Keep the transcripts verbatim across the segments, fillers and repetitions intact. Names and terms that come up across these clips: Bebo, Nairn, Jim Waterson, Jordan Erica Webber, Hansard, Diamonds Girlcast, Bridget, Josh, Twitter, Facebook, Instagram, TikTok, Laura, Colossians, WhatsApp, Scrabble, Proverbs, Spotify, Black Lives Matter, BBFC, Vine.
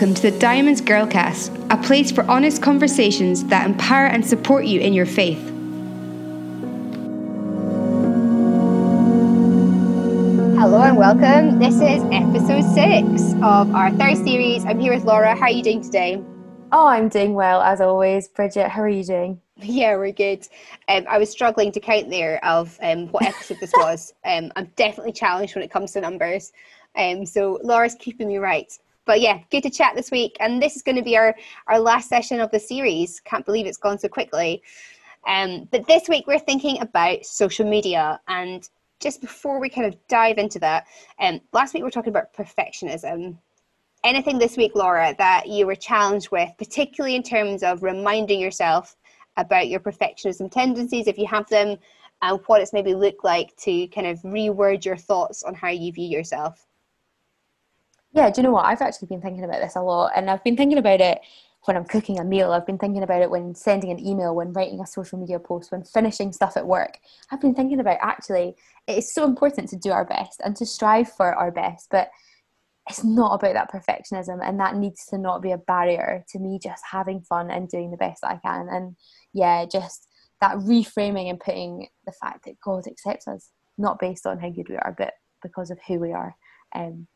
welcome to the Diamonds Girlcast, a place for honest conversations that empower and support you in your faith. Hello and welcome. This is episode six of our third series. I'm here with Laura. How are you doing today? Oh, I'm doing well as always. Bridget, how are you doing? Yeah, we're good. Um, I was struggling to count there of um, what episode this was. Um, I'm definitely challenged when it comes to numbers. Um, so Laura's keeping me right. But yeah, good to chat this week. And this is going to be our, our last session of the series. Can't believe it's gone so quickly. Um, but this week we're thinking about social media. And just before we kind of dive into that, um, last week we were talking about perfectionism. Anything this week, Laura, that you were challenged with, particularly in terms of reminding yourself about your perfectionism tendencies, if you have them, and what it's maybe looked like to kind of reword your thoughts on how you view yourself? Yeah, do you know what? I've actually been thinking about this a lot, and I've been thinking about it when I'm cooking a meal. I've been thinking about it when sending an email, when writing a social media post, when finishing stuff at work. I've been thinking about, actually, it is so important to do our best and to strive for our best, but it's not about that perfectionism, and that needs to not be a barrier to me just having fun and doing the best that I can. And yeah, just that reframing and putting the fact that God accepts us, not based on how good we are, but because of who we are. Um,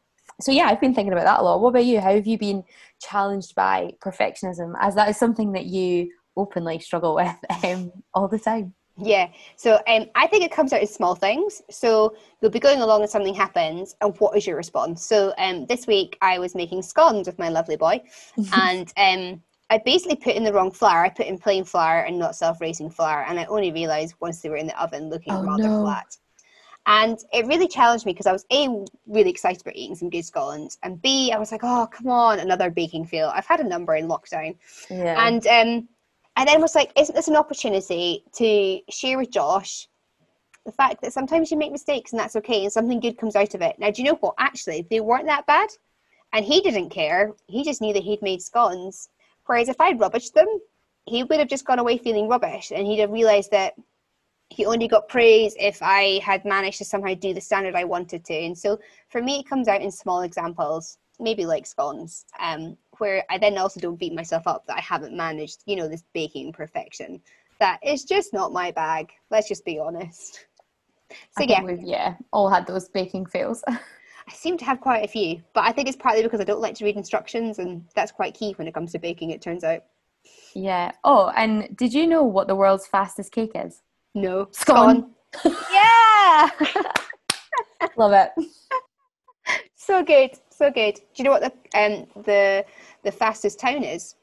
so yeah, I've been thinking about that a lot. What about you? How have you been challenged by perfectionism, as that is something that you openly struggle with um, all the time? Yeah, so um, I think it comes out in small things. So you'll be going along and something happens, and what is your response? So um, this week I was making scones with my lovely boy, and um, I basically put in the wrong flour. I put in plain flour and not self-raising flour, and I only realised once they were in the oven looking oh, rather no. flat. And it really challenged me because I was A, really excited about eating some good scones, and B, I was like, oh, come on, another baking fail. I've had a number in lockdown. Yeah. And um, I then was like, isn't this an opportunity to share with Josh the fact that sometimes you make mistakes and that's okay, and something good comes out of it. Now, do you know what? Actually, they weren't that bad, and he didn't care. He just knew that he'd made scones. Whereas if I'd rubbished them, he would have just gone away feeling rubbish, and he'd have realised that he only got praise if I had managed to somehow do the standard I wanted to. And so for me, it comes out in small examples, maybe like scones, um, where I then also don't beat myself up that I haven't managed, you know, this baking perfection. That is just not my bag. Let's just be honest. So yeah. We've, yeah, all had those baking fails. I seem to have quite a few, but I think it's partly because I don't like to read instructions, and that's quite key when it comes to baking, it turns out. Yeah. Oh, and did you know what the world's fastest cake is? No. Scone. Scone. Yeah! Love it. So good. So good. Do you know what the um the the fastest town is?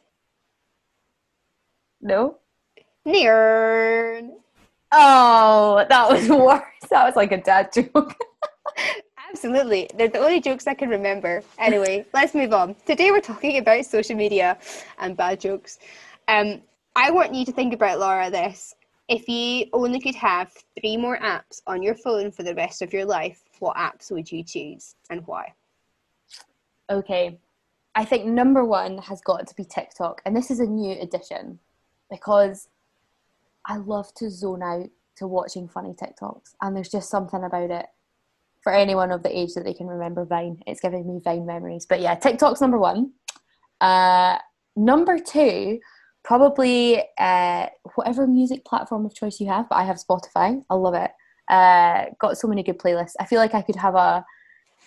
No. Nairn. Oh, that was worse. That was like a dad joke. Absolutely. They're the only jokes I can remember. Anyway, let's move on. Today we're talking about social media and bad jokes. Um, I want you to think about, Laura, this. If you only could have three more apps on your phone for the rest of your life, what apps would you choose and why? Okay, I think number one has got to be TikTok. And this is a new addition because I love to zone out to watching funny TikToks. And there's just something about it for anyone of the age that they can remember Vine. It's giving me Vine memories. But yeah, TikTok's number one. Uh, number two, probably uh, whatever music platform of choice you have. But I have Spotify. I love it. Uh, got so many good playlists. I feel like I could have a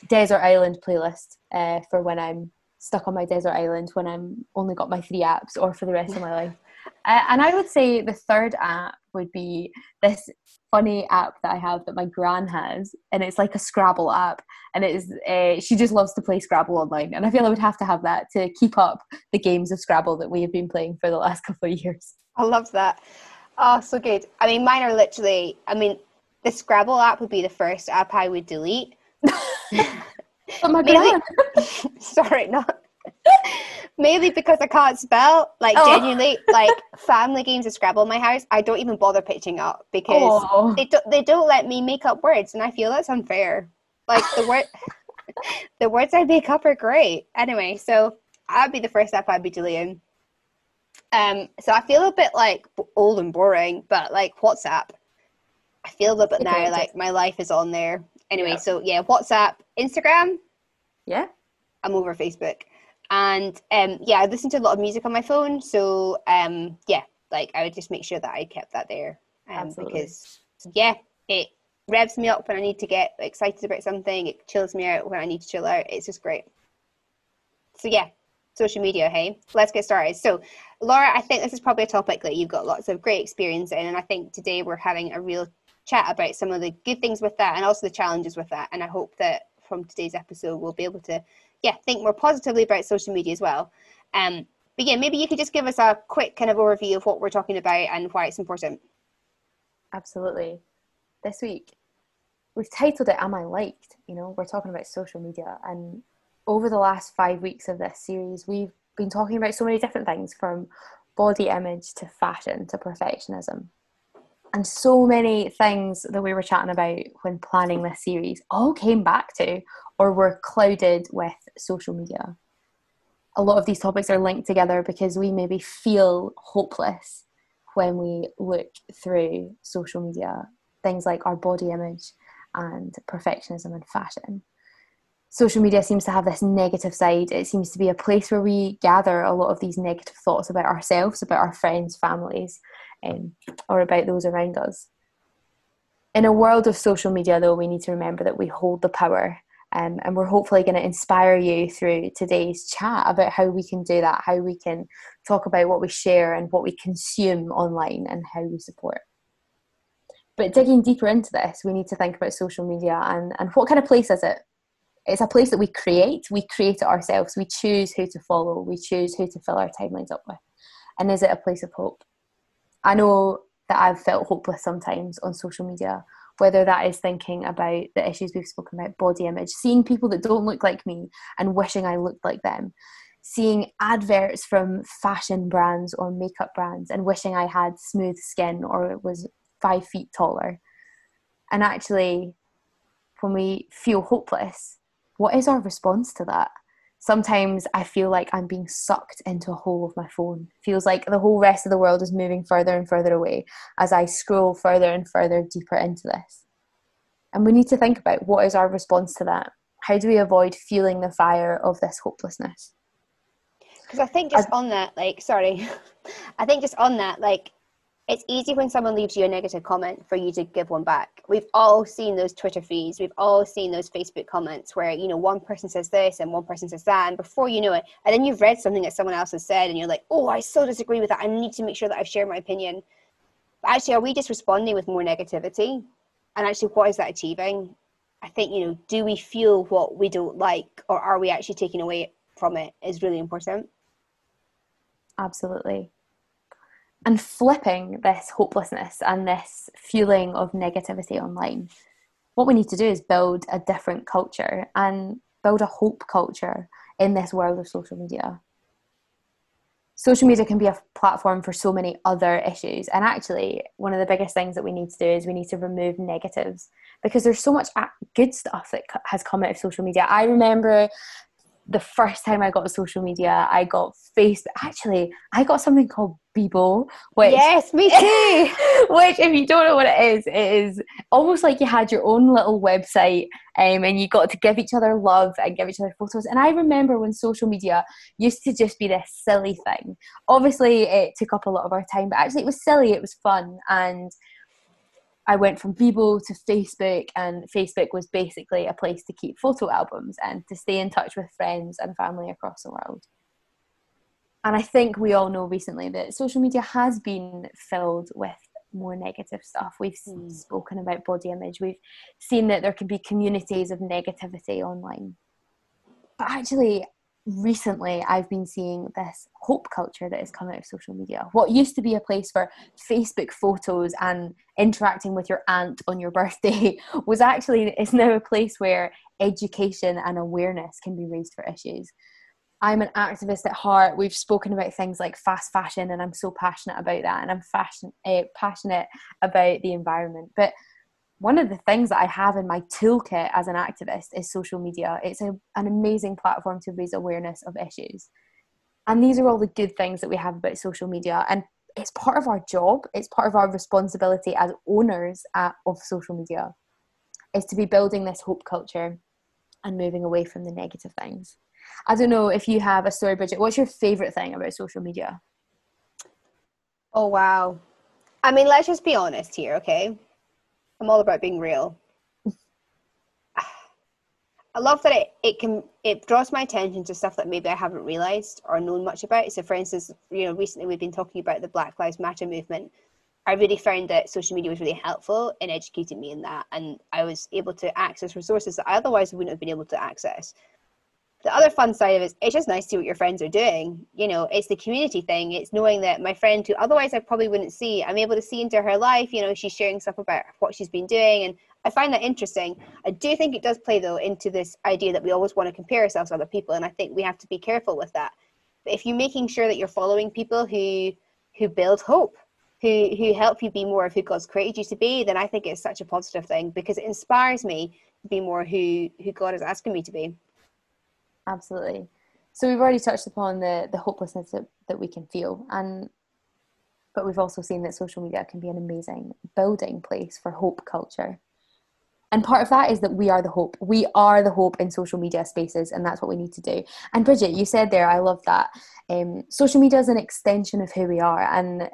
desert island playlist uh, for when I'm stuck on my desert island, when I'm only got my three apps, or for the rest of my life. Uh, and I would say the third app would be this funny app that I have that my gran has, and it's like a Scrabble app, and it is uh, she just loves to play Scrabble online, and I feel I would have to have that to keep up the games of Scrabble that we have been playing for the last couple of years. I love that. Oh, so good. I mean, mine are literally, I mean, the Scrabble app would be the first app I would delete. But my god, sorry, not mainly because I can't spell, like oh. genuinely, like family games of Scrabble in my house I don't even bother pitching up because oh. they, do, they don't let me make up words, and I feel that's unfair. Like the word the words I make up are great anyway, so I'd be the first app I'd be deleting. Um so I feel a bit like old and boring, but like WhatsApp, I feel a little bit now like my life is on there. Anyway, yeah. So yeah, WhatsApp, Instagram. Yeah. I'm over Facebook. And um, yeah, I listened to a lot of music on my phone. So um, yeah, like I would just make sure that I kept that there. Um, Absolutely. Because yeah, it revs me up when I need to get excited about something. It chills me out when I need to chill out. It's just great. So yeah, social media, hey? Let's get started. So Laura, I think this is probably a topic that you've got lots of great experience in. And I think today we're having a real chat about some of the good things with that and also the challenges with that. And I hope that from today's episode, we'll be able to, yeah, think more positively about social media as well. Um, but yeah, maybe you could just give us a quick kind of overview of what we're talking about and why it's important. Absolutely. This week, we've titled it, Am I Liked? You know, we're talking about social media. And over the last five weeks of this series, we've been talking about so many different things, from body image to fashion to perfectionism. And so many things that we were chatting about when planning this series all came back to or were clouded with social media. A lot of these topics are linked together because we maybe feel hopeless when we look through social media, things like our body image and perfectionism and fashion. Social media seems to have this negative side. It seems to be a place where we gather a lot of these negative thoughts about ourselves, about our friends, families, Um, or about those around us. In a world of social media, though, we need to remember that we hold the power, um, and we're hopefully going to inspire you through today's chat about how we can do that, how we can talk about what we share and what we consume online and how we support. But digging deeper into this, we need to think about social media and, and what kind of place is it? It's a place that we create. We create it ourselves. We choose who to follow. We choose who to fill our timelines up with. And is it a place of hope? I know that I've felt hopeless sometimes on social media, whether that is thinking about the issues we've spoken about, body image, seeing people that don't look like me and wishing I looked like them, seeing adverts from fashion brands or makeup brands and wishing I had smooth skin or was five feet taller. And actually, when we feel hopeless, what is our response to that? Sometimes I feel like I'm being sucked into a hole of my phone. It feels like the whole rest of the world is moving further and further away as I scroll further and further deeper into this. And we need to think about what is our response to that. How do we avoid feeling the fire of this hopelessness? Because I think just I, on that, like, sorry. I think just on that, like, it's easy when someone leaves you a negative comment for you to give one back. We've all seen those Twitter feeds. We've all seen those Facebook comments where, you know, one person says this and one person says that. And before you know it, and then you've read something that someone else has said and you're like, oh, I so disagree with that. I need to make sure that I've shared my opinion. But actually, are we just responding with more negativity? And actually, what is that achieving? I think, you know, do we feel what we don't like, or are we actually taking away from it, is really important. Absolutely. And flipping this hopelessness and this fueling of negativity online, what we need to do is build a different culture and build a hope culture in this world of social media. Social media can be a platform for so many other issues. And actually, one of the biggest things that we need to do is we need to remove negatives, because there's so much good stuff that has come out of social media. I remember the first time I got social media, I got Facebook. Actually, I got something called Bebo, which yes, me too. Which, if you don't know what it is, it is almost like you had your own little website, um, and you got to give each other love and give each other photos. And I remember when social media used to just be this silly thing. Obviously, it took up a lot of our time, but actually, it was silly. It was fun, and I went from Bebo to Facebook, and Facebook was basically a place to keep photo albums and to stay in touch with friends and family across the world. And I think we all know recently that social media has been filled with more negative stuff. We've mm. spoken about body image. We've seen that there can be communities of negativity online. But actually, recently, I've been seeing this hope culture that has come out of social media. What used to be a place for Facebook photos and interacting with your aunt on your birthday was actually, it's now a place where education and awareness can be raised for issues. I'm an activist at heart. We've spoken about things like fast fashion, and I'm so passionate about that, and I'm fashion, uh, passionate about the environment. But one of the things that I have in my toolkit as an activist is social media. It's a, an amazing platform to raise awareness of issues. And these are all the good things that we have about social media. And it's part of our job. It's part of our responsibility as owners at, of social media, is to be building this hope culture and moving away from the negative things. I don't know if you have a story, Bridget. What's your favorite thing about social media? Oh, wow. I mean, let's just be honest here, okay? I'm all about being real. I love that it, it can it draws my attention to stuff that maybe I haven't realised or known much about. So, for instance, you know, recently we've been talking about the Black Lives Matter movement. I really found that social media was really helpful in educating me in that, and I was able to access resources that I otherwise wouldn't have been able to access. The other fun side of it is it's just nice to see what your friends are doing. You know, it's the community thing. It's knowing that my friend, who otherwise I probably wouldn't see, I'm able to see into her life. You know, she's sharing stuff about what she's been doing, and I find that interesting. I do think it does play, though, into this idea that we always want to compare ourselves to other people, and I think we have to be careful with that. But if you're making sure that you're following people who who build hope, who who help you be more of who God's created you to be, then I think it's such a positive thing, because it inspires me to be more who, who God is asking me to be. Absolutely. So we've already touched upon the, the hopelessness that, that we can feel, and but we've also seen that social media can be an amazing building place for hope culture. And part of that is that we are the hope. We are the hope in social media spaces, and that's what we need to do. And Bridget, you said there, I love that. Um, social media is an extension of who we are, and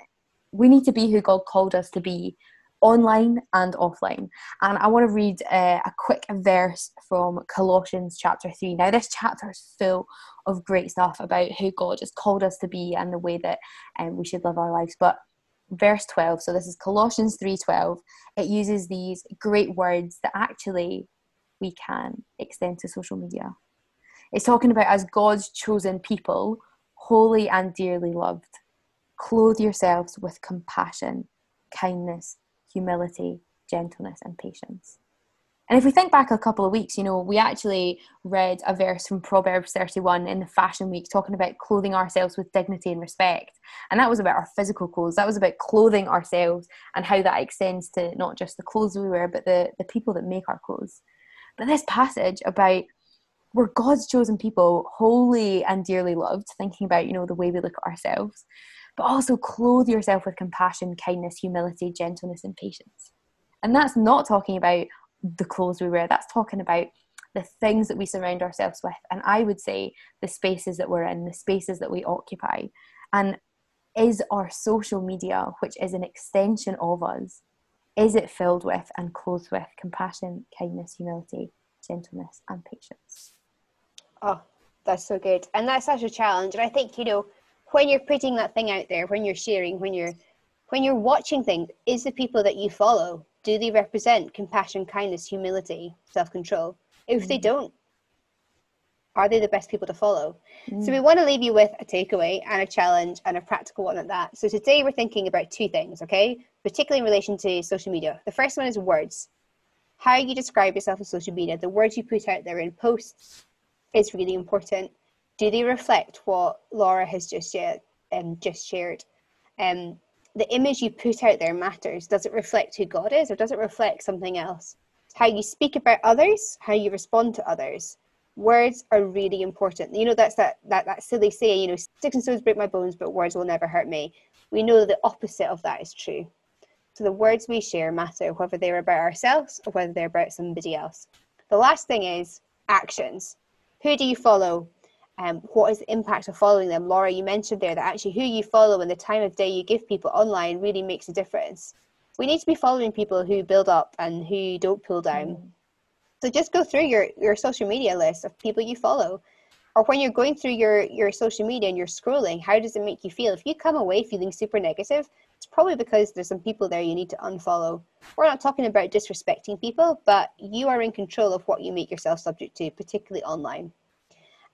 we need to be who God called us to be, online and offline. And I want to read uh, a quick verse from Colossians chapter three. Now, this chapter is full of great stuff about who God has called us to be and the way that um, we should live our lives. But verse twelve, so this is Colossians three twelve, it uses these great words that actually we can extend to social media. It's talking about, as God's chosen people, holy and dearly loved, clothe yourselves with compassion, kindness, humility, gentleness, and patience. And if we think back a couple of weeks, you know, we actually read a verse from Proverbs thirty-one in the fashion week talking about clothing ourselves with dignity and respect. And that was about our physical clothes. That was about clothing ourselves and how that extends to not just the clothes we wear, but the, the people that make our clothes. But this passage about we're God's chosen people, holy and dearly loved, thinking about, you know, the way we look at ourselves, but also clothe yourself with compassion, kindness, humility, gentleness, and patience. And that's not talking about the clothes we wear, that's talking about the things that we surround ourselves with. And I would say the spaces that we're in, the spaces that we occupy. And is our social media, which is an extension of us, is it filled with and clothed with compassion, kindness, humility, gentleness, and patience? Oh, that's so good. And that's such a challenge. And I think, you know, when you're putting that thing out there, when you're sharing, when you're when you're watching things, is the people that you follow, do they represent compassion, kindness, humility, self-control? If mm. they don't, are they the best people to follow? Mm. So we want to leave you with a takeaway and a challenge and a practical one at that. So today we're thinking about two things, okay? Particularly in relation to social media. The first one is words. How you describe yourself on social media, the words you put out there in posts, is really important. Do they reflect what Laura has just shared? Um, just shared? Um, the image you put out there matters. Does it reflect who God is, or does it reflect something else? How you speak about others, how you respond to others. Words are really important. You know, that's that, that, that silly saying, you know, sticks and stones break my bones, but words will never hurt me. We know the opposite of that is true. So the words we share matter, whether they're about ourselves or whether they're about somebody else. The last thing is actions. Who do you follow? Um, what is the impact of following them? Laura, you mentioned there that actually who you follow and the time of day you give people online really makes a difference. We need to be following people who build up and who don't pull down. Mm. So just go through your, your social media list of people you follow. Or when you're going through your, your social media and you're scrolling, how does it make you feel? If you come away feeling super negative, it's probably because there's some people there you need to unfollow. We're not talking about disrespecting people, but you are in control of what you make yourself subject to, particularly online.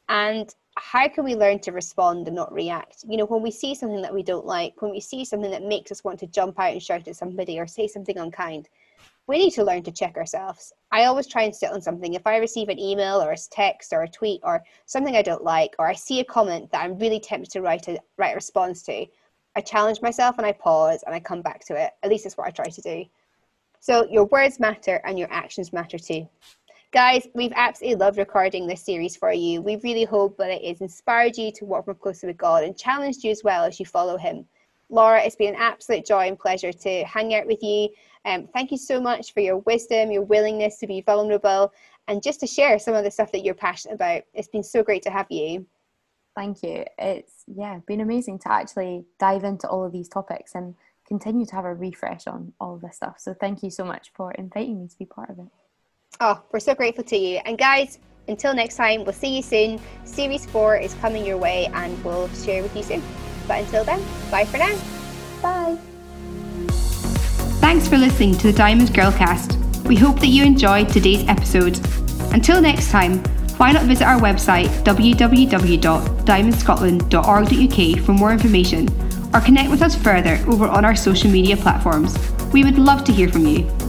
And how can we learn to respond and not react? You know, when we see something that we don't like, when we see something that makes us want to jump out and shout at somebody or say something unkind, we need to learn to check ourselves. I always try and sit on something. If I receive an email or a text or a tweet or something I don't like, or I see a comment that I'm really tempted to write a, write a response to, I challenge myself and I pause and I come back to it. At least that's what I try to do. So your words matter and your actions matter too. Guys, we've absolutely loved recording this series for you. We really hope that it has inspired you to walk more closely with God and challenged you as well as you follow him. Laura, it's been an absolute joy and pleasure to hang out with you Um, thank you so much for your wisdom, your willingness to be vulnerable, and just to share some of the stuff that you're passionate about. It's been so great to have you. Thank you. It's, yeah, been amazing to actually dive into all of these topics and continue to have a refresh on all of this stuff. So thank you so much for inviting me to be part of it. Oh, we're so grateful to you. And guys, until next time, we'll see you soon. Series four is coming your way and we'll share with you soon. But until then, bye for now. Bye. Thanks for listening to the Diamonds Girlcast. We hope that you enjoyed today's episode. Until next time, why not visit our website w w w dot diamond scotland dot org dot u k for more information, or connect with us further over on our social media platforms. We would love to hear from you.